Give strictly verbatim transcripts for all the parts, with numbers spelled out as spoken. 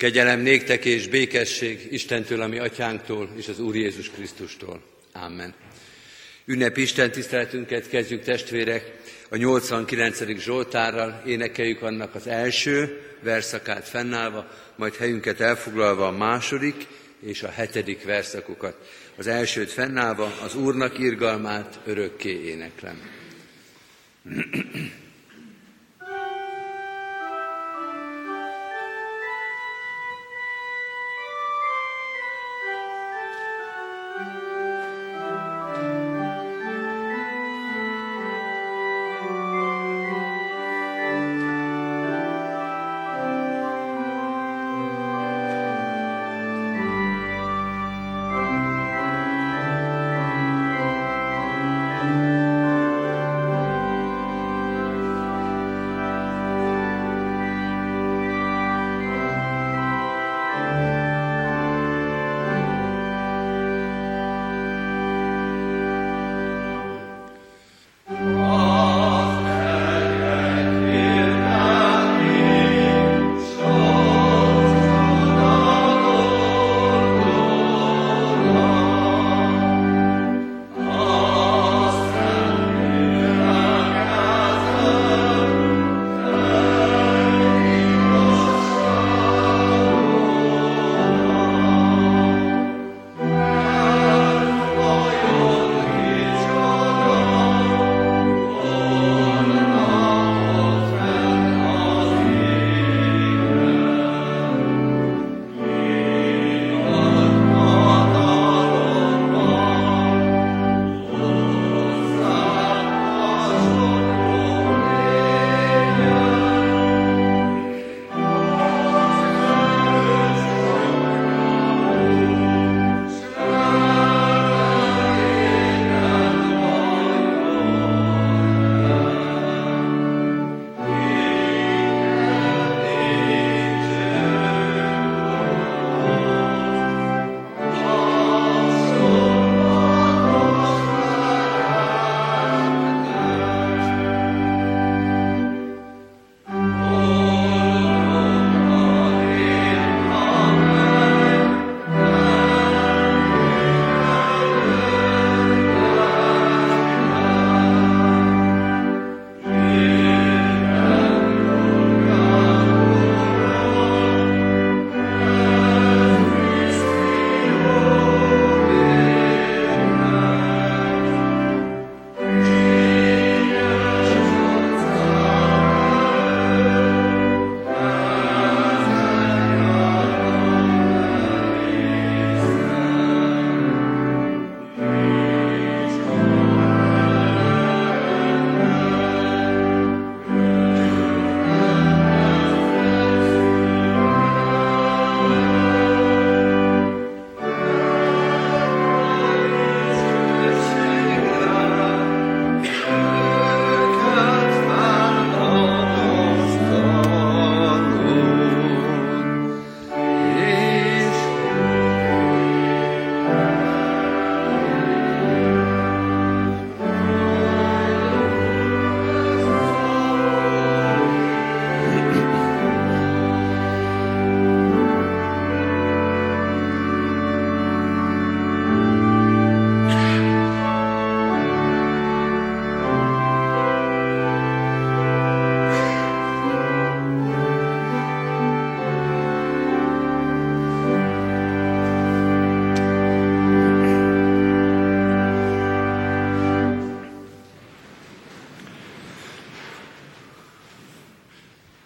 Kegyelem néktek és békesség Istentől, a mi atyánktól és az Úr Jézus Krisztustól. Amen. Ünnepi Isten tiszteletünket kezdjük testvérek a nyolcvankilencedik Zsoltárral, énekeljük annak az első verszakát fennállva, majd helyünket elfoglalva a második és a hetedik verszakokat. Az elsőt fennállva, az Úrnak irgalmát örökké éneklem.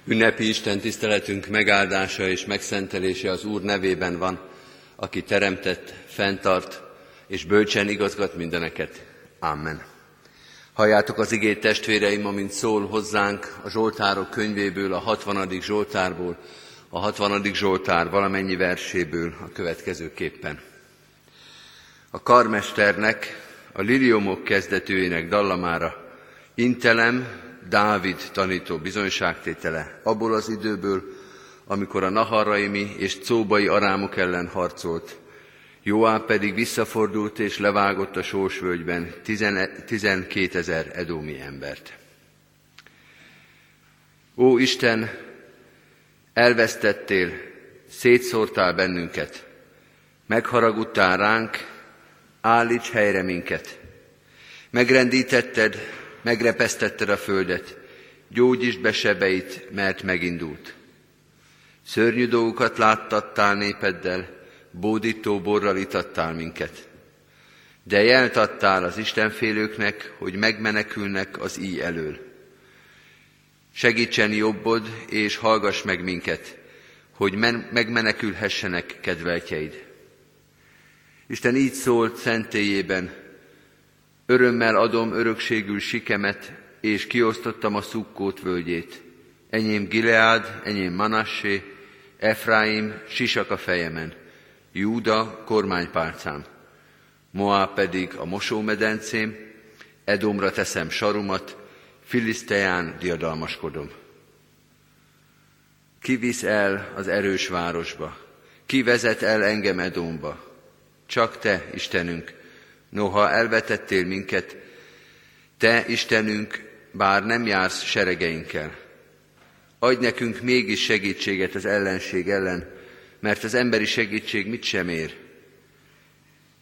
Ünnepi Isten tiszteletünk megáldása és megszentelése az Úr nevében van, aki teremtett, fenntart és bölcsen igazgat mindeneket. Amen. Halljátok az igét testvéreim, amint szól hozzánk a Zsoltárok könyvéből, a hatvanadik Zsoltárból, a hatvanadik Zsoltár valamennyi verséből a következőképpen. A karmesternek, a liliomok kezdetőjének dallamára intelem, Dávid tanító bizonyságtétele abból az időből, amikor a naharraimi és cóbai arámok ellen harcolt. Joáb pedig visszafordult és levágott a Sósvölgyben tizenkétezer edomi embert. Ó Isten, elvesztettél, szétszórtál bennünket, megharagudtál ránk, állíts helyre minket. Megrendítetted, megrepesztetted a földet, gyógyítsd be sebeit, mert megindult. Szörnyű dolgokat láttattál népeddel, bódító borral itattál minket. De jelt adtál az istenfélőknek, hogy megmenekülnek az íj elől. Segítsen jobbod, és hallgass meg minket, hogy men- megmenekülhessenek kedveltjeid. Isten így szólt szentélyében, örömmel adom örökségül sikemet, és kiosztottam a Szukkót völgyét. Enyém Gileád, enyém Manassé, Efraim sisak a fejemen, Júda kormánypálcám. Moáb pedig a mosómedencém, Edomra teszem sarumat, Filiszteán diadalmaskodom. Ki visz el az erős városba? Ki vezet el engem Edomba? Csak Te, Istenünk, noha elvetettél minket, Te, Istenünk, bár nem jársz seregeinkkel. Adj nekünk mégis segítséget az ellenség ellen, mert az emberi segítség mit sem ér.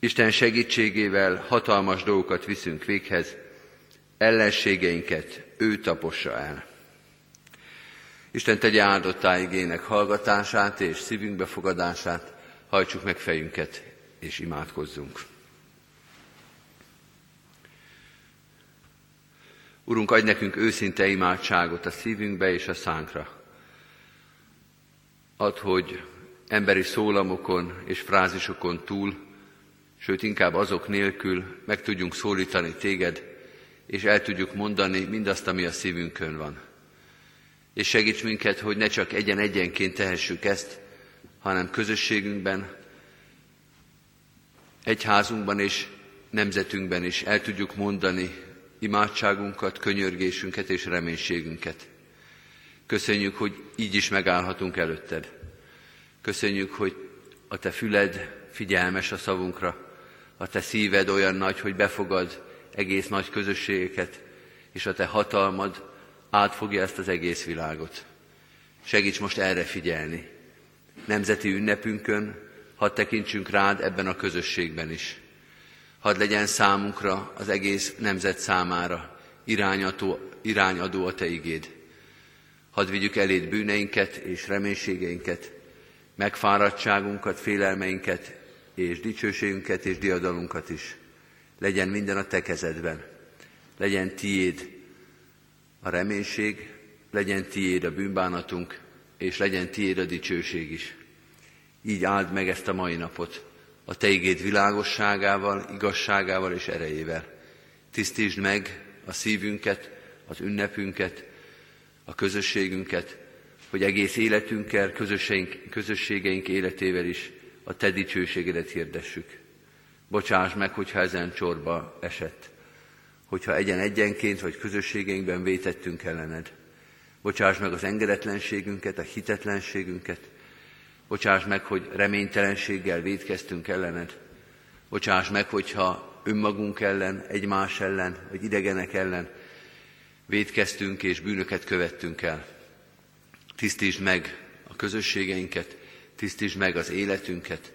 Isten segítségével hatalmas dolgokat viszünk véghez, ellenségeinket ő tapossa el. Isten tegye áldottá igének hallgatását és szívünk befogadását, hajtsuk meg fejünket és imádkozzunk. Urunk, adj nekünk őszinte imádságot a szívünkbe és a szánkra. Add, hogy emberi szólamokon és frázisokon túl, sőt, inkább azok nélkül meg tudjunk szólítani Téged, és el tudjuk mondani mindazt, ami a szívünkön van. És segíts minket, hogy ne csak egyen-egyenként tehessük ezt, hanem közösségünkben, egyházunkban és nemzetünkben is el tudjuk mondani imádságunkat, könyörgésünket és reménységünket. Köszönjük, hogy így is megállhatunk előtted. Köszönjük, hogy a Te füled figyelmes a szavunkra, a Te szíved olyan nagy, hogy befogad egész nagy közösségeket, és a Te hatalmad átfogja ezt az egész világot. Segíts most erre figyelni. Nemzeti ünnepünkön, hadd tekintsünk rád ebben a közösségben is. Hadd legyen számunkra, az egész nemzet számára irányadó, irányadó a Te igéd. Hadd vigyük eléd bűneinket és reménységeinket, megfáradtságunkat, félelmeinket, és dicsőségünket és diadalunkat is. Legyen minden a Te kezedben. Legyen Tiéd a reménység, legyen Tiéd a bűnbánatunk, és legyen Tiéd a dicsőség is. Így áld meg ezt a mai napot, a Te igéd világosságával, igazságával és erejével. Tisztítsd meg a szívünket, az ünnepünket, a közösségünket, hogy egész életünkkel, közösségeink életével is a Te dicsőségedet hirdessük. Bocsáss meg, hogyha ezen csorba esett, hogyha egyen-egyenként vagy közösségeinkben vétettünk ellened. Bocsáss meg az engedetlenségünket, a hitetlenségünket. Bocsáss meg, hogy reménytelenséggel vétkeztünk ellened. Bocsáss meg, hogyha önmagunk ellen, egymás ellen, vagy idegenek ellen vétkeztünk és bűnöket követtünk el. Tisztítsd meg a közösségeinket, tisztítsd meg az életünket,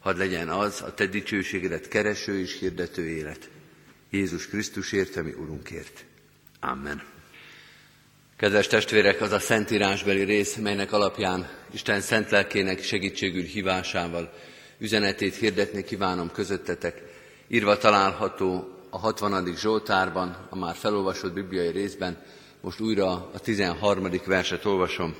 hadd legyen az a Te dicsőségedet kereső és hirdető élet. Jézus Krisztusért, a mi Urunkért. Amen. Kedves testvérek, az a szentírásbeli rész, melynek alapján Isten szent lelkének segítségül hívásával üzenetét hirdetni kívánom közöttetek. Írva található a hatvanadik Zsoltárban, a már felolvasott bibliai részben. Most újra a tizenharmadik verset olvasom.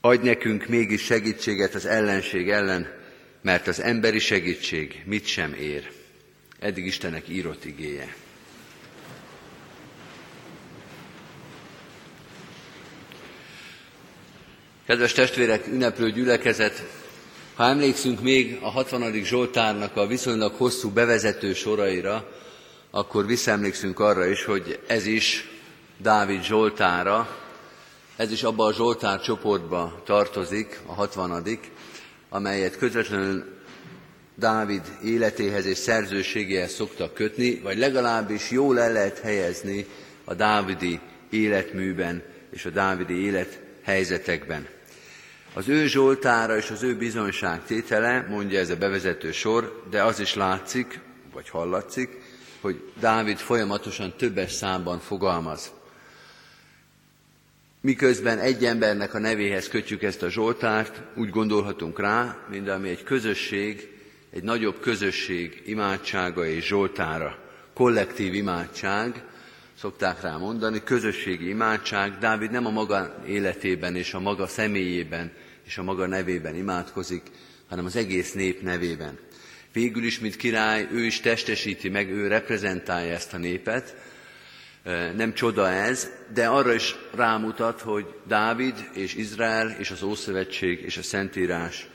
Adj nekünk mégis segítséget az ellenség ellen, mert az emberi segítség mit sem ér. Eddig Istennek írott igéje. Kedves testvérek, ünneplő gyülekezet! Ha emlékszünk még a hatvanadik Zsoltárnak a viszonylag hosszú bevezető soraira, akkor visszaemlékszünk arra is, hogy ez is Dávid Zsoltára, ez is abba a Zsoltár csoportba tartozik, a hatvanadik, amelyet közvetlenül Dávid életéhez és szerzőségéhez szoktak kötni, vagy legalábbis jól el lehet helyezni a dávidi életműben és a dávidi élethelyzetekben. Az ő zsoltára és az ő bizonyságtétele, mondja ez a bevezető sor, de az is látszik, vagy hallatszik, hogy Dávid folyamatosan többes számban fogalmaz. Miközben egy embernek a nevéhez kötjük ezt a zsoltárt, úgy gondolhatunk rá, mint ami egy közösség, egy nagyobb közösség imádsága és zsoltára. Kollektív imádság, szokták rá mondani, közösségi imádság. Dávid nem a maga életében és a maga személyében és a maga nevében imádkozik, hanem az egész nép nevében. Végül is, mint király, ő is testesíti meg, ő reprezentálja ezt a népet. Nem csoda ez, de arra is rámutat, hogy Dávid és Izrael és az Ószövetség és a Szentírás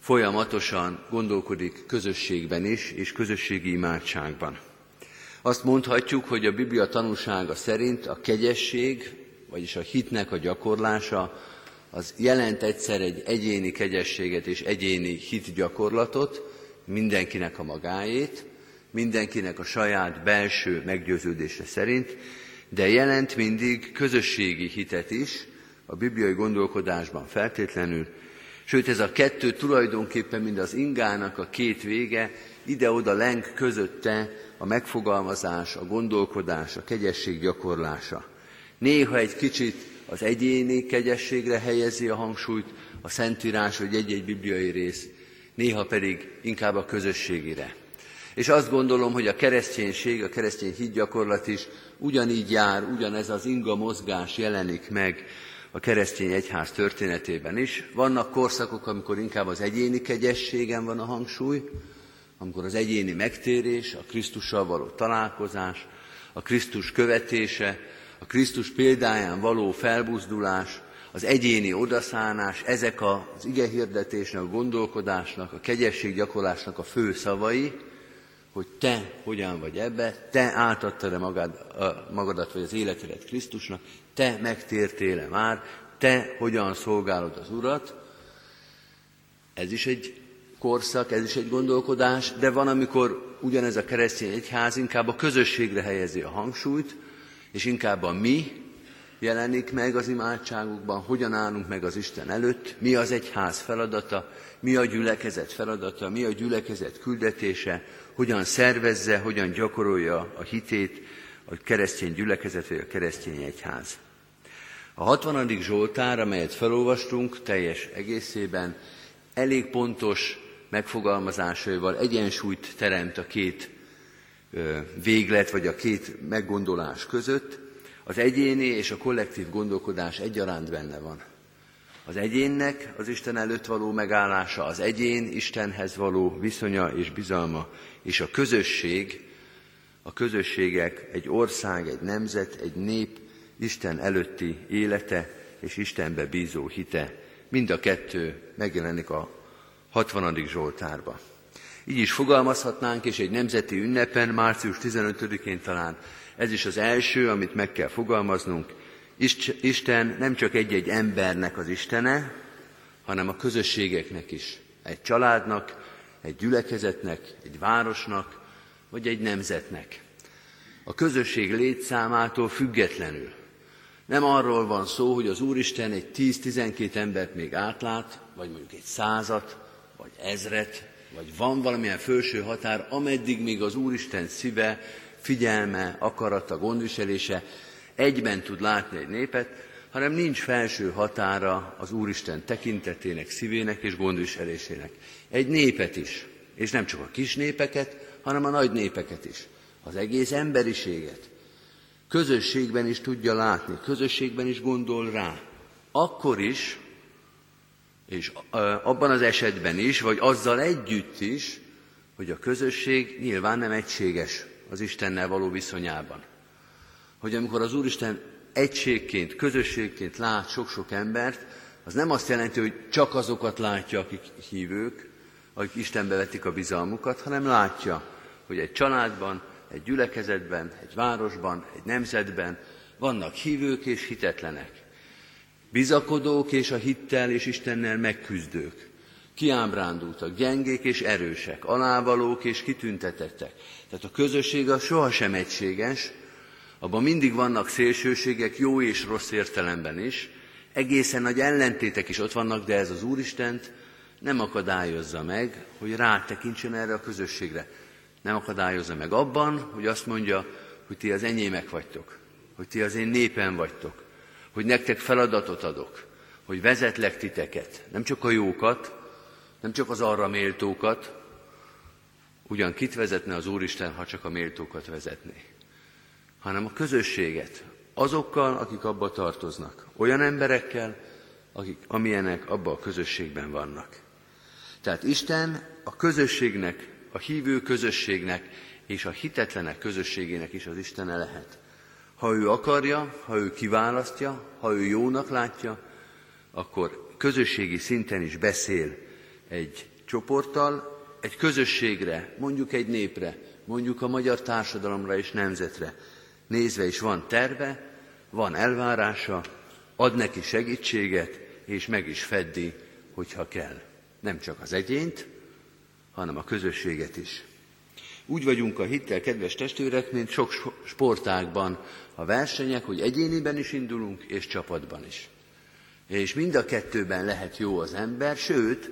folyamatosan gondolkodik közösségben is, és közösségi imádságban. Azt mondhatjuk, hogy a Biblia tanúsága szerint a kegyesség, vagyis a hitnek a gyakorlása, az jelent egyszer egy egyéni kegyességet és egyéni hitgyakorlatot, mindenkinek a magáét, mindenkinek a saját belső meggyőződése szerint, de jelent mindig közösségi hitet is, a bibliai gondolkodásban feltétlenül, sőt ez a kettő tulajdonképpen mind az ingának a két vége, ide-oda leng közötte a megfogalmazás, a gondolkodás, a kegyesség gyakorlása. Néha egy kicsit az egyéni kegyességre helyezi a hangsúlyt a Szentírás vagy egy-egy bibliai rész, néha pedig inkább a közösségire. És azt gondolom, hogy a kereszténység, a keresztény hitgyakorlat is ugyanígy jár, ugyanez az inga mozgás jelenik meg a keresztény egyház történetében is. Vannak korszakok, amikor inkább az egyéni kegyességen van a hangsúly, amikor az egyéni megtérés, a Krisztussal való találkozás, a Krisztus követése, a Krisztus példáján való felbuzdulás, az egyéni odaszánás, ezek az igehirdetésnek, a gondolkodásnak, a kegyességgyakorlásnak a fő szavai, hogy te hogyan vagy ebbe, te átadtad-e magad, magadat vagy az életedet Krisztusnak, te megtértél-e már, te hogyan szolgálod az Urat. Ez is egy korszak, ez is egy gondolkodás, de van, amikor ugyanez a keresztény egyház inkább a közösségre helyezi a hangsúlyt, és inkább a mi jelenik meg az imádságukban, hogyan állunk meg az Isten előtt, mi az egyház feladata, mi a gyülekezet feladata, mi a gyülekezet küldetése, hogyan szervezze, hogyan gyakorolja a hitét a keresztény gyülekezet vagy a keresztény egyház. A hatvanadik zsoltár, amelyet felolvastunk teljes egészében, elég pontos megfogalmazásaival egyensúlyt teremt a két véglet vagy a két meggondolás között. Az egyéni és a kollektív gondolkodás egyaránt benne van. Az egyénnek az Isten előtt való megállása, az egyén Istenhez való viszonya és bizalma, és a közösség, a közösségek, egy ország, egy nemzet, egy nép Isten előtti élete és Istenbe bízó hite. Mind a kettő megjelenik a hatvanadik zsoltárba. Így is fogalmazhatnánk, és egy nemzeti ünnepen, március tizenötödikén talán, ez is az első, amit meg kell fogalmaznunk. Isten nem csak egy-egy embernek az Istene, hanem a közösségeknek is. Egy családnak, egy gyülekezetnek, egy városnak, vagy egy nemzetnek. A közösség létszámától függetlenül. Nem arról van szó, hogy az Úristen egy tíz-tizenkét embert még átlát, vagy mondjuk egy százat, vagy ezret, vagy van valamilyen felső határ, ameddig még az Úristen szíve, figyelme, akarata, gondviselése egyben tud látni egy népet, hanem nincs felső határa az Úristen tekintetének, szívének és gondviselésének. Egy népet is, és nem csak a kis népeket, hanem a nagy népeket is, az egész emberiséget. Közösségben is tudja látni, közösségben is gondol rá. Akkor is, és abban az esetben is, vagy azzal együtt is, hogy a közösség nyilván nem egységes az Istennel való viszonyában. Hogy amikor az Úristen egységként, közösségként lát sok-sok embert, az nem azt jelenti, hogy csak azokat látja, akik hívők, akik Istenbe vetik a bizalmukat, hanem látja, hogy egy családban, egy gyülekezetben, egy városban, egy nemzetben vannak hívők és hitetlenek. Bizakodók és a hittel és Istennel megküzdők. Kiábrándultak, gyengék és erősek, alávalók és kitüntetettek. Tehát a közösség az sohasem egységes, abban mindig vannak szélsőségek jó és rossz értelemben is, egészen nagy ellentétek is ott vannak, de ez az Úristent nem akadályozza meg, hogy rátekintsen erre a közösségre. Nem akadályozza meg abban, hogy azt mondja, hogy ti az enyémek vagytok, hogy ti az én népem vagytok, hogy nektek feladatot adok, hogy vezetlek titeket, nem csak a jókat, nem csak az arra méltókat. Ugyan kit vezetne az Úristen, ha csak a méltókat vezetné, hanem a közösséget, azokkal, akik abba tartoznak, olyan emberekkel, akik amilyenek abba a közösségben vannak. Tehát Isten a közösségnek, a hívő közösségnek és a hitetlenek közösségének is az Istene lehet. Ha ő akarja, ha ő kiválasztja, ha ő jónak látja, akkor közösségi szinten is beszél egy csoporttal, egy közösségre, mondjuk egy népre, mondjuk a magyar társadalomra és nemzetre nézve is van terve, van elvárása, ad neki segítséget, és meg is feddi, hogyha kell. Nem csak az egyént, hanem a közösséget is. Úgy vagyunk a hittel, kedves testvérek, mint sok sportágban a versenyek, hogy egyéniben is indulunk, és csapatban is. És mind a kettőben lehet jó az ember, sőt,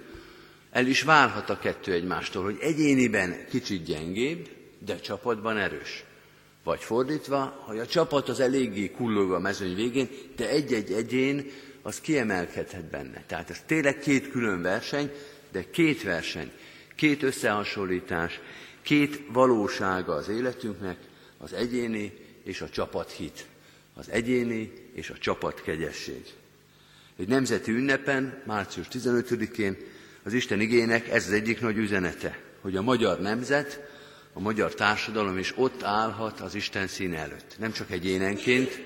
el is válhat a kettő egymástól, hogy egyéniben kicsit gyengébb, de csapatban erős. Vagy fordítva, hogy a csapat az eléggé kullog a mezőny végén, de egy-egy egyén az kiemelkedhet benne. Tehát ez tényleg két külön verseny, de két verseny, két összehasonlítás, két valósága az életünknek, az egyéni és a csapathit, az egyéni és a csapatkegyesség. Egy nemzeti ünnepen, március tizenötödikén az Isten igének ez az egyik nagy üzenete, hogy a magyar nemzet, a magyar társadalom is ott állhat az Isten színe előtt. Nem csak egyénenként,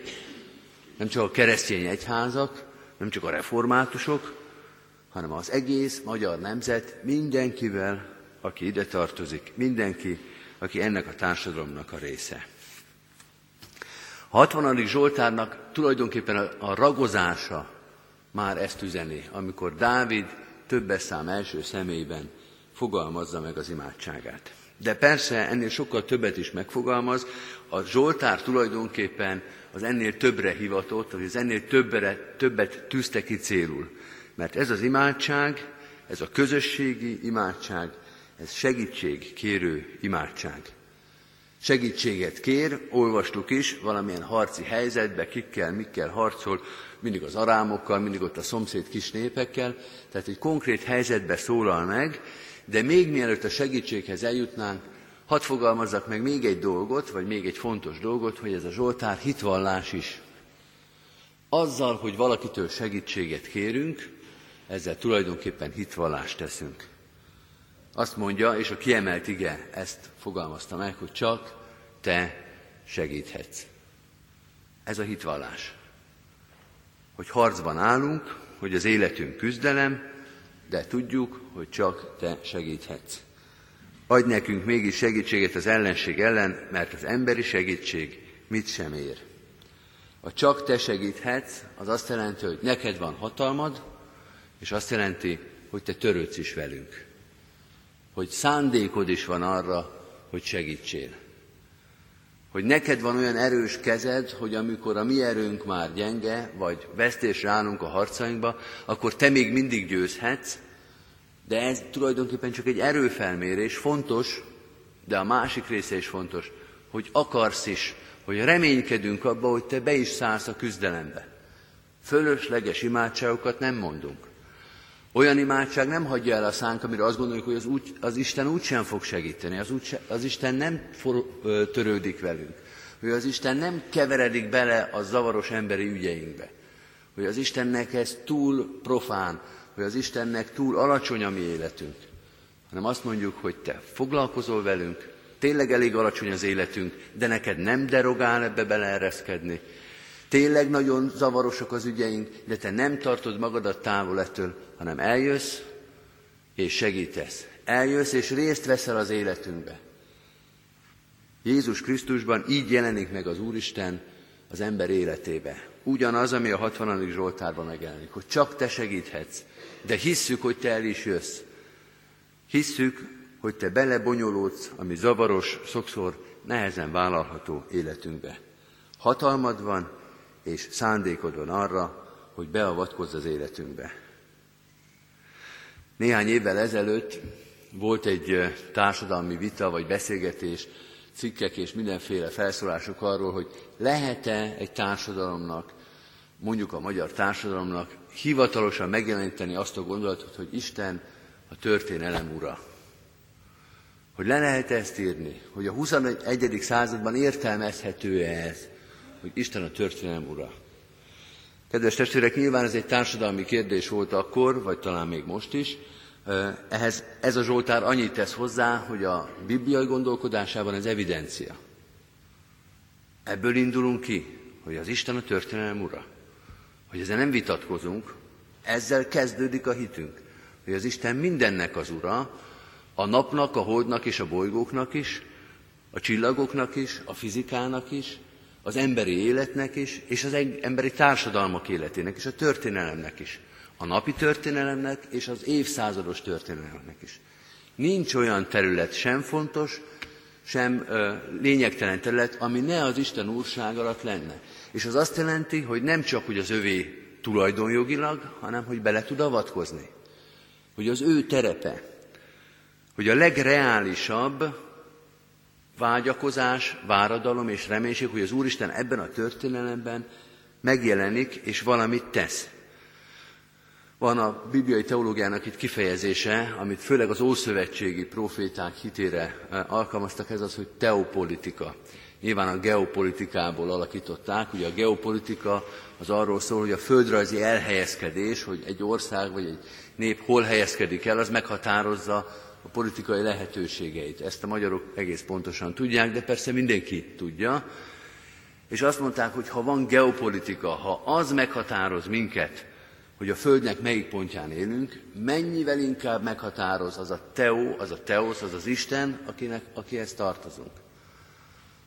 nem csak a keresztény egyházak, nem csak a reformátusok, hanem az egész magyar nemzet mindenkivel, aki ide tartozik, mindenki, aki ennek a társadalomnak a része. A hatvan. Zsoltárnak tulajdonképpen a ragozása már ezt üzeni, amikor Dávid többes szám első személyben fogalmazza meg az imádságát. De persze ennél sokkal többet is megfogalmaz, a Zsoltár tulajdonképpen az ennél többre hivatott, az ennél többre, többet tűzte ki célul. Mert ez az imádság, ez a közösségi imádság, ez segítségkérő imádság. Segítséget kér, olvastuk is, valamilyen harci helyzetbe, kikkel, mikkel harcol, mindig az arámokkal, mindig ott a szomszéd kis népekkel, tehát egy konkrét helyzetbe szólal meg, de még mielőtt a segítséghez eljutnánk, hadd fogalmazzak meg még egy dolgot, vagy még egy fontos dolgot, hogy ez a Zsoltár hitvallás is. Azzal, hogy valakitől segítséget kérünk, ezzel tulajdonképpen hitvallást teszünk. Azt mondja, és a kiemelt ige ezt fogalmazta meg, hogy csak te segíthetsz. Ez a hitvallás. Hogy harcban állunk, hogy az életünk küzdelem, de tudjuk, hogy csak te segíthetsz. Adj nekünk mégis segítséget az ellenség ellen, mert az emberi segítség mit sem ér. A csak te segíthetsz, az azt jelenti, hogy neked van hatalmad, és azt jelenti, hogy te törődsz is velünk. Hogy szándékod is van arra, hogy segítsél. Hogy neked van olyan erős kezed, hogy amikor a mi erőnk már gyenge, vagy vesztésre állunk a harcainkba, akkor te még mindig győzhetsz, de ez tulajdonképpen csak egy erőfelmérés, fontos, de a másik része is fontos, hogy akarsz is, hogy reménykedünk abba, hogy te be is szállsz a küzdelembe. Fölösleges imádságokat nem mondunk. Olyan imádság nem hagyja el a szánk, amire azt gondoljuk, hogy az, úgy, az Isten úgysem fog segíteni, az, úgy, az Isten nem for, ö, törődik velünk, hogy az Isten nem keveredik bele a zavaros emberi ügyeinkbe, hogy az Istennek ez túl profán, hogy az Istennek túl alacsony a mi életünk, hanem azt mondjuk, hogy te foglalkozol velünk, tényleg elég alacsony az életünk, de neked nem derogál ebbe beleereszkedni, tényleg nagyon zavarosak az ügyeink, de te nem tartod magadat távol ettől, hanem eljössz és segítesz. Eljössz és részt veszel az életünkbe. Jézus Krisztusban így jelenik meg az Úristen az ember életébe. Ugyanaz, ami a hatvan. Zsoltárban megjelenik, hogy csak te segíthetsz, de hisszük, hogy te el is jössz. Hisszük, hogy te belebonyolódsz, ami zavaros, sokszor nehezen vállalható életünkbe. Hatalmad van, és szándékod van arra, hogy beavatkozz az életünkbe. Néhány évvel ezelőtt volt egy társadalmi vita vagy beszélgetés, cikkek és mindenféle felszólások arról, hogy lehet-e egy társadalomnak, mondjuk a magyar társadalomnak hivatalosan megjeleníteni azt a gondolatot, hogy Isten a történelem ura. Hogy le lehet ezt írni, hogy a huszonegyedik században értelmezhető-e ez, hogy Isten a történelem ura. Kedves testvérek, nyilván ez egy társadalmi kérdés volt akkor, vagy talán még most is. Ehhez ez a Zsoltár annyit tesz hozzá, hogy a bibliai gondolkodásában ez evidencia. Ebből indulunk ki, hogy az Isten a történelem ura. Hogy ezzel nem vitatkozunk, ezzel kezdődik a hitünk. Hogy az Isten mindennek az ura, a napnak, a holdnak és a bolygóknak is, a csillagoknak is, a fizikának is, az emberi életnek is, és az emberi társadalmak életének és a történelemnek is. A napi történelemnek és az évszázados történelemnek is. Nincs olyan terület sem fontos, sem ö, lényegtelen terület, ami ne az Isten úrság alatt lenne. És az azt jelenti, hogy nem csak, hogy az övé tulajdonjogilag, hanem hogy bele tud avatkozni. Hogy az ő terepe. Hogy a legreálisabb vágyakozás, váradalom és reménység, hogy az Úristen ebben a történelemben megjelenik és valamit tesz. Van a bibliai teológiának itt kifejezése, amit főleg az ószövetségi proféták hitére alkalmaztak, ez az, hogy teopolitika. Nyilván a geopolitikából alakították, ugye a geopolitika az arról szól, hogy a földrajzi elhelyezkedés, hogy egy ország vagy egy nép hol helyezkedik el, az meghatározza a politikai lehetőségeit. Ezt a magyarok egész pontosan tudják, de persze mindenki tudja. És azt mondták, hogy ha van geopolitika, ha az meghatároz minket, hogy a Földnek melyik pontján élünk, mennyivel inkább meghatároz az a teó, az a teosz, az az Isten, akinek, akihez tartozunk.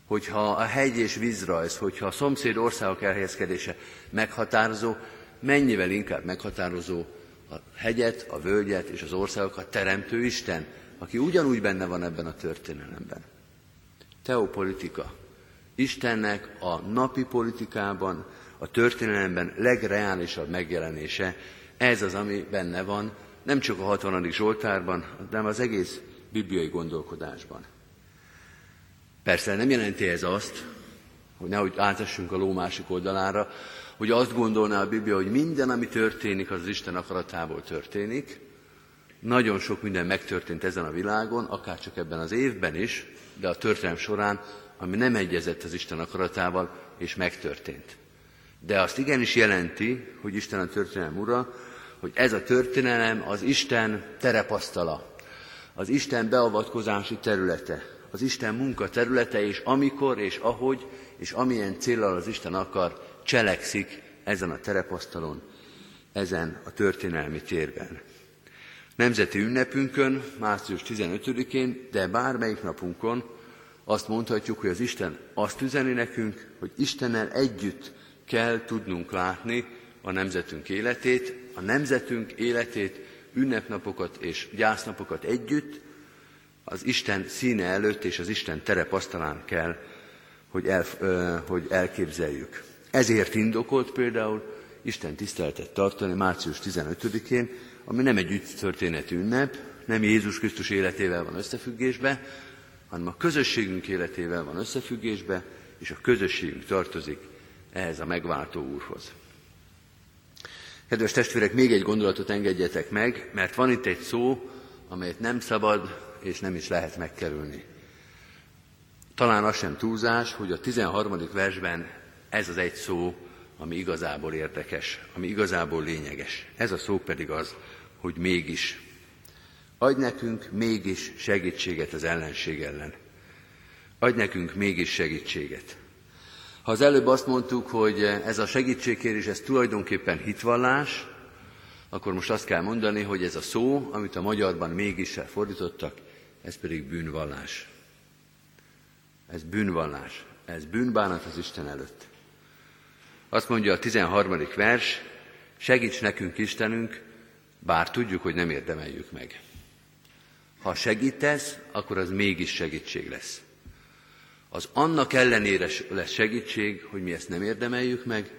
Hogyha a hegy és vízrajz, hogyha a szomszéd országok elhelyezkedése meghatározó, mennyivel inkább meghatározó a hegyet, a völgyet és az országokat teremtő Isten, aki ugyanúgy benne van ebben a történelemben. Teopolitika. Istennek a napi politikában, a történelemben legreálisabb megjelenése, ez az, ami benne van, nem csak a hatvanadik Zsoltárban, hanem az egész bibliai gondolkodásban. Persze nem jelenti ez azt, hogy nehogy átessünk a ló másik oldalára, hogy azt gondolná a Biblia, hogy minden, ami történik, az, az Isten akaratából történik. Nagyon sok minden megtörtént ezen a világon, akárcsak ebben az évben is, de a történelem során, ami nem egyezett az Isten akaratával, és megtörtént. De azt igenis jelenti, hogy Isten a történelem ura, hogy ez a történelem az Isten terepasztala, az Isten beavatkozási területe, az Isten munka területe, és amikor, és ahogy, és amilyen céllal az Isten akar, cselekszik ezen a terepasztalon, ezen a történelmi térben. Nemzeti ünnepünkön, március tizenötödikén, de bármelyik napunkon azt mondhatjuk, hogy az Isten azt üzeni nekünk, hogy Istennel együtt kell tudnunk látni a nemzetünk életét, a nemzetünk életét, ünnepnapokat és gyásznapokat együtt, az Isten színe előtt és az Isten terepasztalán kell, hogy, el, ö, hogy elképzeljük. Ezért indokolt például Isten tiszteletet tartani március tizenötödikén, ami nem egy ügytörténeti ünnep, nem Jézus Krisztus életével van összefüggésbe, hanem a közösségünk életével van összefüggésbe, és a közösségünk tartozik ehhez a megváltó úrhoz. Kedves testvérek, még egy gondolatot engedjetek meg, mert van itt egy szó, amelyet nem szabad és nem is lehet megkerülni. Talán az sem túlzás, hogy a tizenharmadik versben ez az egy szó, ami igazából érdekes, ami igazából lényeges. Ez a szó pedig az, hogy mégis. Adj nekünk mégis segítséget az ellenség ellen. Adj nekünk mégis segítséget. Ha az előbb azt mondtuk, hogy ez a segítségkérés, ez tulajdonképpen hitvallás, akkor most azt kell mondani, hogy ez a szó, amit a magyarban mégissel fordítottak, ez pedig bűnvallás. Ez bűnvallás, ez bűnbánat az Isten előtt. Azt mondja a tizenharmadik vers, segíts nekünk Istenünk, bár tudjuk, hogy nem érdemeljük meg. Ha segítesz, akkor az mégis segítség lesz. Az annak ellenére lesz segítség, hogy mi ezt nem érdemeljük meg,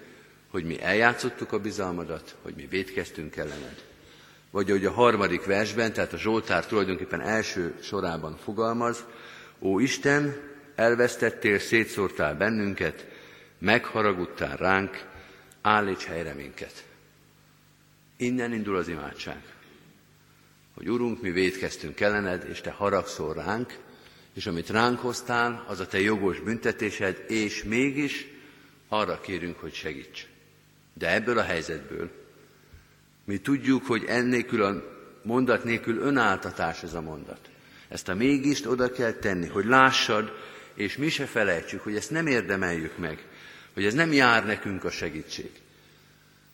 hogy mi eljátszottuk a bizalmadat, hogy mi vétkeztünk ellened. Vagy hogy a harmadik versben, tehát a Zsoltár tulajdonképpen első sorában fogalmaz, ó Isten, elvesztettél, szétszórtál bennünket, megharagudtál ránk, állíts helyre minket. Innen indul az imádság, hogy Urunk, mi vétkeztünk ellened, és te haragszol ránk, és amit ránk hoztál, az a te jogos büntetésed, és mégis arra kérünk, hogy segíts. De ebből a helyzetből mi tudjuk, hogy ennélkül a mondat nélkül önáltatás ez a mondat. Ezt a mégis oda kell tenni, hogy lássad, és mi se felejtsük, hogy ezt nem érdemeljük meg, hogy ez nem jár nekünk a segítség.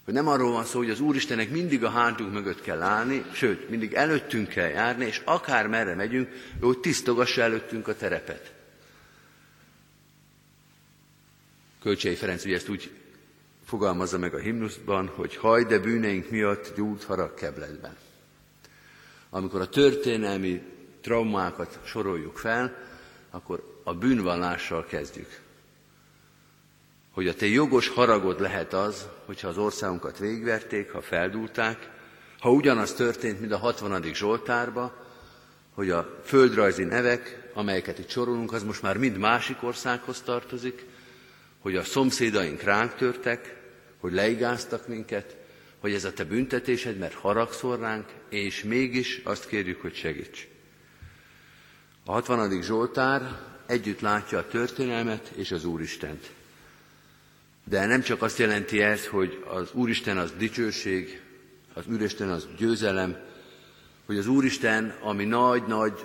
Hogy nem arról van szó, hogy az Úristennek mindig a hátunk mögött kell állni, sőt, mindig előttünk kell járni, és akár merre megyünk, ő tisztogassa előttünk a terepet. Kölcsei Ferenc ugye ezt úgy fogalmazza meg a himnuszban, hogy haj, de bűneink miatt gyúrt harag kebletben. Amikor a történelmi traumákat soroljuk fel, akkor a bűnvallással kezdjük. Hogy a te jogos haragod lehet az, hogyha az országunkat végverték, ha feldúlták, ha ugyanaz történt, mint a hatvanadik Zsoltárba, hogy a földrajzi nevek, amelyeket itt sorolunk, az most már mind másik országhoz tartozik, hogy a szomszédaink ránk törtek, hogy leigáztak minket, hogy ez a te büntetésed, mert haragszol ránk, és mégis azt kérjük, hogy segíts. A hatvanadik Zsoltár együtt látja a történelmet és az Úristent. De nem csak azt jelenti ez, hogy az Úristen az dicsőség, az Úristen az győzelem, hogy az Úristen, ami nagy-nagy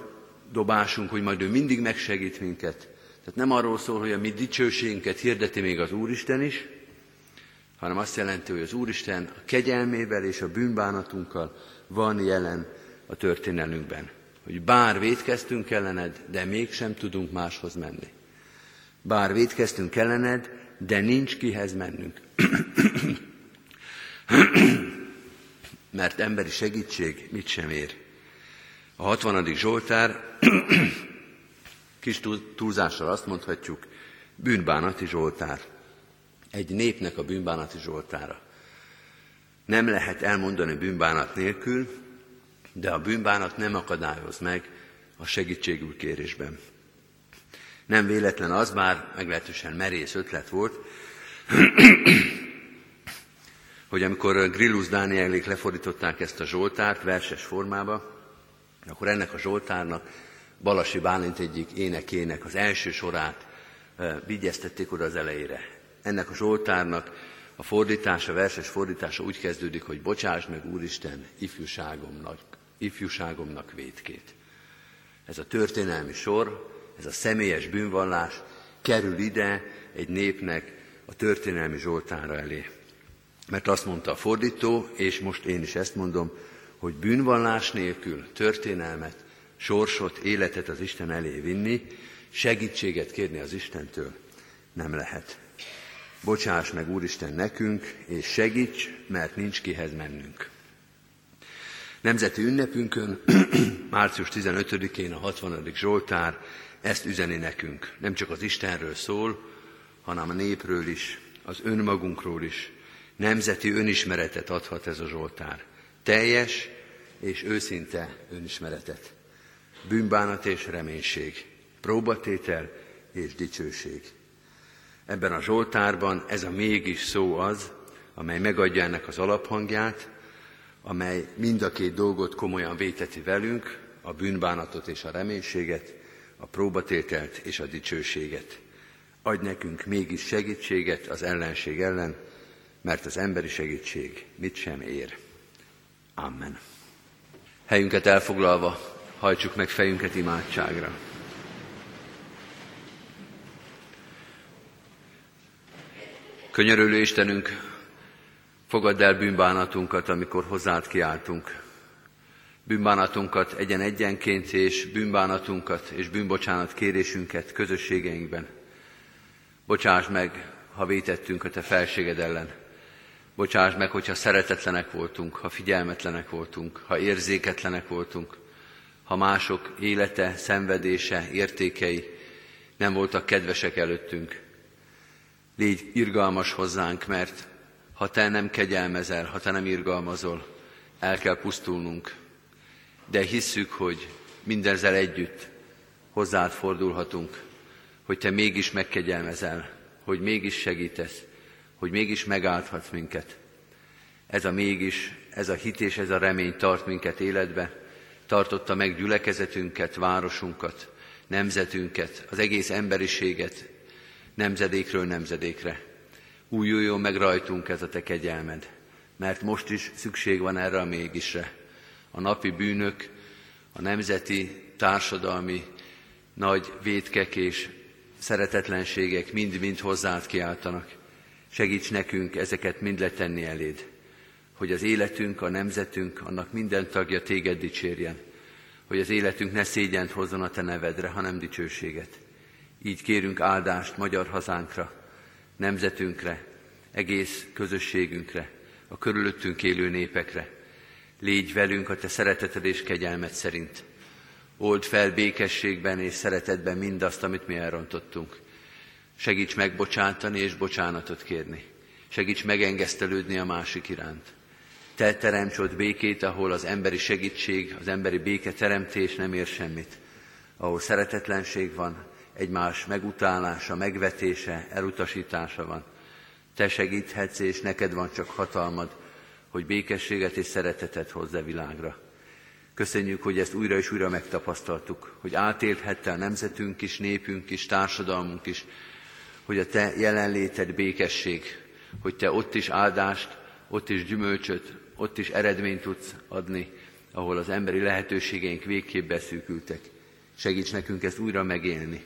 dobásunk, hogy majd ő mindig megsegít minket. Tehát nem arról szól, hogy a mi dicsőségünket hirdeti még az Úristen is, hanem azt jelenti, hogy az Úristen a kegyelmével és a bűnbánatunkkal van jelen a történelünkben. Hogy bár vétkeztünk ellened, de mégsem tudunk máshoz menni. Bár vétkeztünk ellened, de nincs kihez mennünk. Mert emberi segítség mit sem ér. A hatvanadik Zsoltár kis túlzással azt mondhatjuk, bűnbánati Zsoltár. Egy népnek a bűnbánati Zsoltára. Nem lehet elmondani bűnbánat nélkül, de a bűnbánat nem akadályoz meg a segítségül kérésben. Nem véletlen az, bár meglehetősen merész ötlet volt, hogy amikor Grillus Dánielék lefordították ezt a Zsoltárt verses formába, akkor ennek a Zsoltárnak Balasi Bálint egyik énekének az első sorát vigyeztették oda az elejére. Ennek a Zsoltárnak a fordítása, verses fordítása úgy kezdődik, hogy bocsáss meg Úristen ifjúságomnak, ifjúságomnak vétkét. Ez a történelmi sor, ez a személyes bűnvallás kerül ide egy népnek a történelmi Zsoltára elé. Mert azt mondta a fordító, és most én is ezt mondom, hogy bűnvallás nélkül történelmet, sorsot, életet az Isten elé vinni, segítséget kérni az Istentől nem lehet. Bocsáss meg Úristen nekünk, és segíts, mert nincs kihez mennünk. Nemzeti ünnepünkön, március tizenötödikén a hatvanadik Zsoltár ezt üzeni nekünk. Nem csak az Istenről szól, hanem a népről is, az önmagunkról is. Nemzeti önismeretet adhat ez a Zsoltár. Teljes és őszinte önismeretet. Bűnbánat és reménység. Próbatétel és dicsőség. Ebben a Zsoltárban ez a mégis szó az, amely megadja ennek az alaphangját, amely mind a két dolgot komolyan véteti velünk, a bűnbánatot és a reménységet, a próbatételt és a dicsőséget. Adj nekünk mégis segítséget az ellenség ellen, mert az emberi segítség mit sem ér. Amen. Helyünket elfoglalva, hajtsuk meg fejünket imádságra. Könyörülő Istenünk, fogadd el bűnbánatunkat, amikor hozzád kiáltunk. Bűnbánatunkat egyen-egyenként, és bűnbánatunkat és bűnbocsánat kérésünket közösségeinkben. Bocsáss meg, ha vétettünk a te felséged ellen. Bocsáss meg, hogyha szeretetlenek voltunk, ha figyelmetlenek voltunk, ha érzéketlenek voltunk, ha mások élete, szenvedése, értékei nem voltak kedvesek előttünk. Légy irgalmas hozzánk, mert ha te nem kegyelmezel, ha te nem irgalmazol, el kell pusztulnunk. De hisszük, hogy mindezzel együtt hozzád fordulhatunk, hogy te mégis megkegyelmezel, hogy mégis segítesz, hogy mégis megállhatsz minket. Ez a mégis, ez a hit és ez a remény tart minket életbe, tartotta meg gyülekezetünket, városunkat, nemzetünket, az egész emberiséget, nemzedékről nemzedékre. Újuljon meg rajtunk ez a te kegyelmed, mert most is szükség van erre a mégisre. A napi bűnök, a nemzeti, társadalmi nagy vétkek és szeretetlenségek mind-mind hozzád kiáltanak. Segíts nekünk ezeket mind letenni eléd, hogy az életünk, a nemzetünk, annak minden tagja téged dicsérjen, hogy az életünk ne szégyent hozzon a te nevedre, hanem dicsőséget. Így kérünk áldást magyar hazánkra, nemzetünkre, egész közösségünkre, a körülöttünk élő népekre. Légy velünk a te szereteted és kegyelmed szerint. Old fel békességben és szeretetben mindazt, amit mi elrontottunk. Segíts megbocsátani és bocsánatot kérni. Segíts megengesztelődni a másik iránt. Te teremts ott békét, ahol az emberi segítség, az emberi béke teremtés nem ér semmit. Ahol szeretetlenség van, egymás megutálása, megvetése, elutasítása van. Te segíthetsz, és neked van csak hatalmad, hogy békességet és szeretetet hozz a világra. Köszönjük, hogy ezt újra és újra megtapasztaltuk, hogy átélhette a nemzetünk is, népünk is, társadalmunk is, hogy a te jelenléted békesség, hogy te ott is áldást, ott is gyümölcsöt, ott is eredményt tudsz adni, ahol az emberi lehetőségeink végképp beszűkültek. Segíts nekünk ezt újra megélni,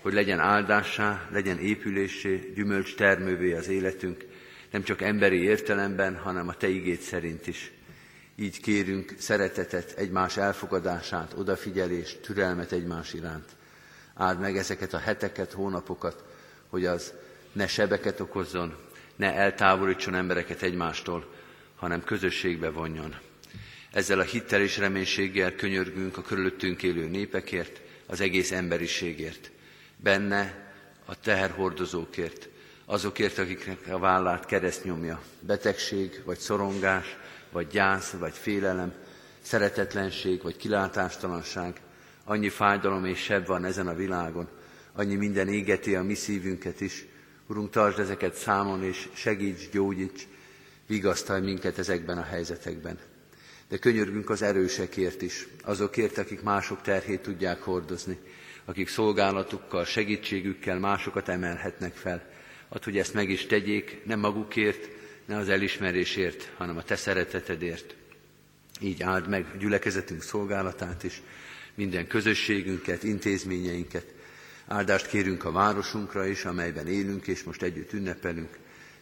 hogy legyen áldássá, legyen épülésé, gyümölcs termővé az életünk, nem csak emberi értelemben, hanem a te igéd szerint is. Így kérünk szeretetet, egymás elfogadását, odafigyelést, türelmet egymás iránt. Áld meg ezeket a heteket, hónapokat, hogy az ne sebeket okozzon, ne eltávolítson embereket egymástól, hanem közösségbe vonjon. Ezzel a hittel és reménységgel könyörgünk a körülöttünk élő népekért, az egész emberiségért. Benne a teherhordozókért, azokért, akiknek a vállát kereszt nyomja. Betegség, vagy szorongás, vagy gyász, vagy félelem, szeretetlenség, vagy kilátástalanság. Annyi fájdalom és seb van ezen a világon, annyi minden égeti a mi szívünket is. Urunk, tartsd ezeket számon, és segíts, gyógyíts, vigasztalj minket ezekben a helyzetekben. De könyörgünk az erősekért is, azokért, akik mások terhét tudják hordozni, akik szolgálatukkal, segítségükkel másokat emelhetnek fel. Add, hogy ezt meg is tegyék, nem magukért, ne az elismerésért, hanem a te szeretetedért. Így áld meg a gyülekezetünk szolgálatát is, minden közösségünket, intézményeinket. Áldást kérünk a városunkra is, amelyben élünk és most együtt ünnepelünk.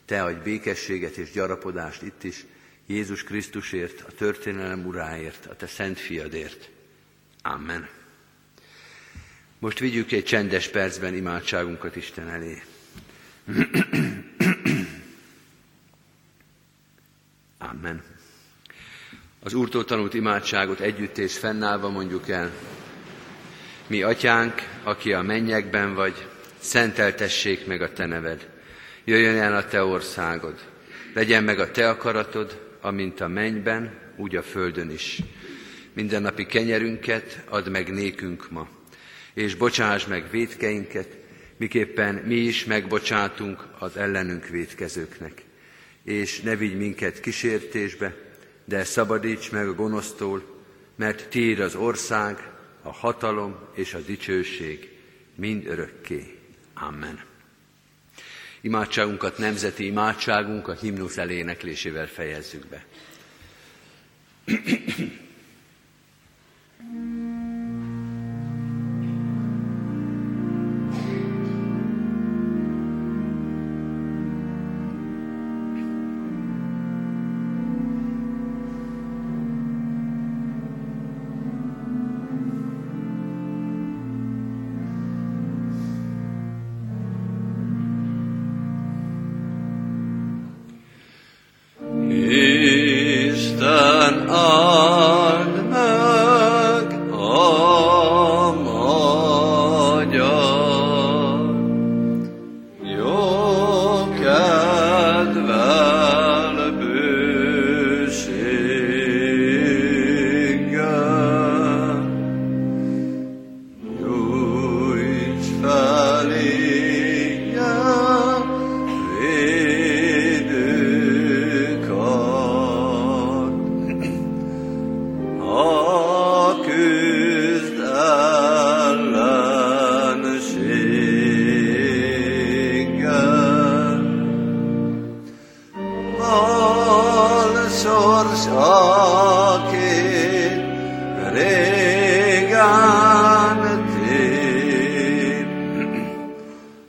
Te adj békességet és gyarapodást itt is, Jézus Krisztusért, a történelem uráért, a te szent fiadért. Amen. Most vigyük egy csendes percben imádságunkat Isten elé. Amen. Az Úrtól tanult imádságot együtt és fennállva mondjuk el. Mi atyánk, aki a mennyekben vagy, szenteltessék meg a te neved. Jöjjön el a te országod. Legyen meg a te akaratod, amint a mennyben, úgy a földön is. Mindennapi kenyerünket add meg nékünk ma. És bocsáss meg vétkeinket, miképpen mi is megbocsátunk az ellenünk vétkezőknek. És ne vigy minket kísértésbe, de szabadíts meg a gonosztól, mert tiéd az ország, a hatalom és a dicsőség mind örökké. Amen. Imádságunkat, nemzeti imádságunk a himnusz eléneklésével fejezzük be. Isten áll. régen tér.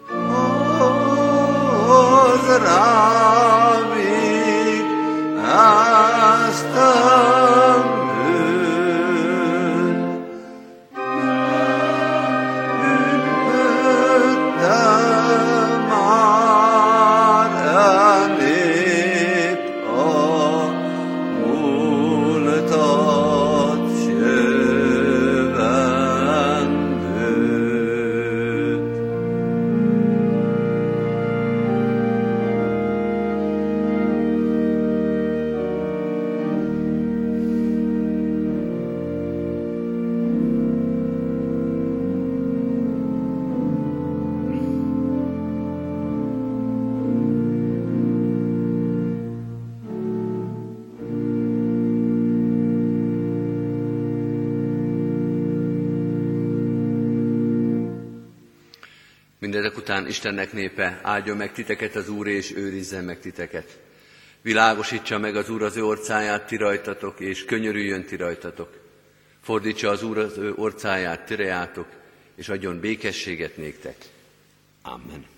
Hozz rám így ezt a bűn, mert üdvöttem már a nép a múltat. Mindezek után Istennek népe, áldja meg titeket az Úr, és őrizze meg titeket. Világosítsa meg az Úr az ő orcáját ti rajtatok, és könyörüljön ti rajtatok. Fordítsa az Úr az ő orcáját ti reátok, és adjon békességet néktek. Amen.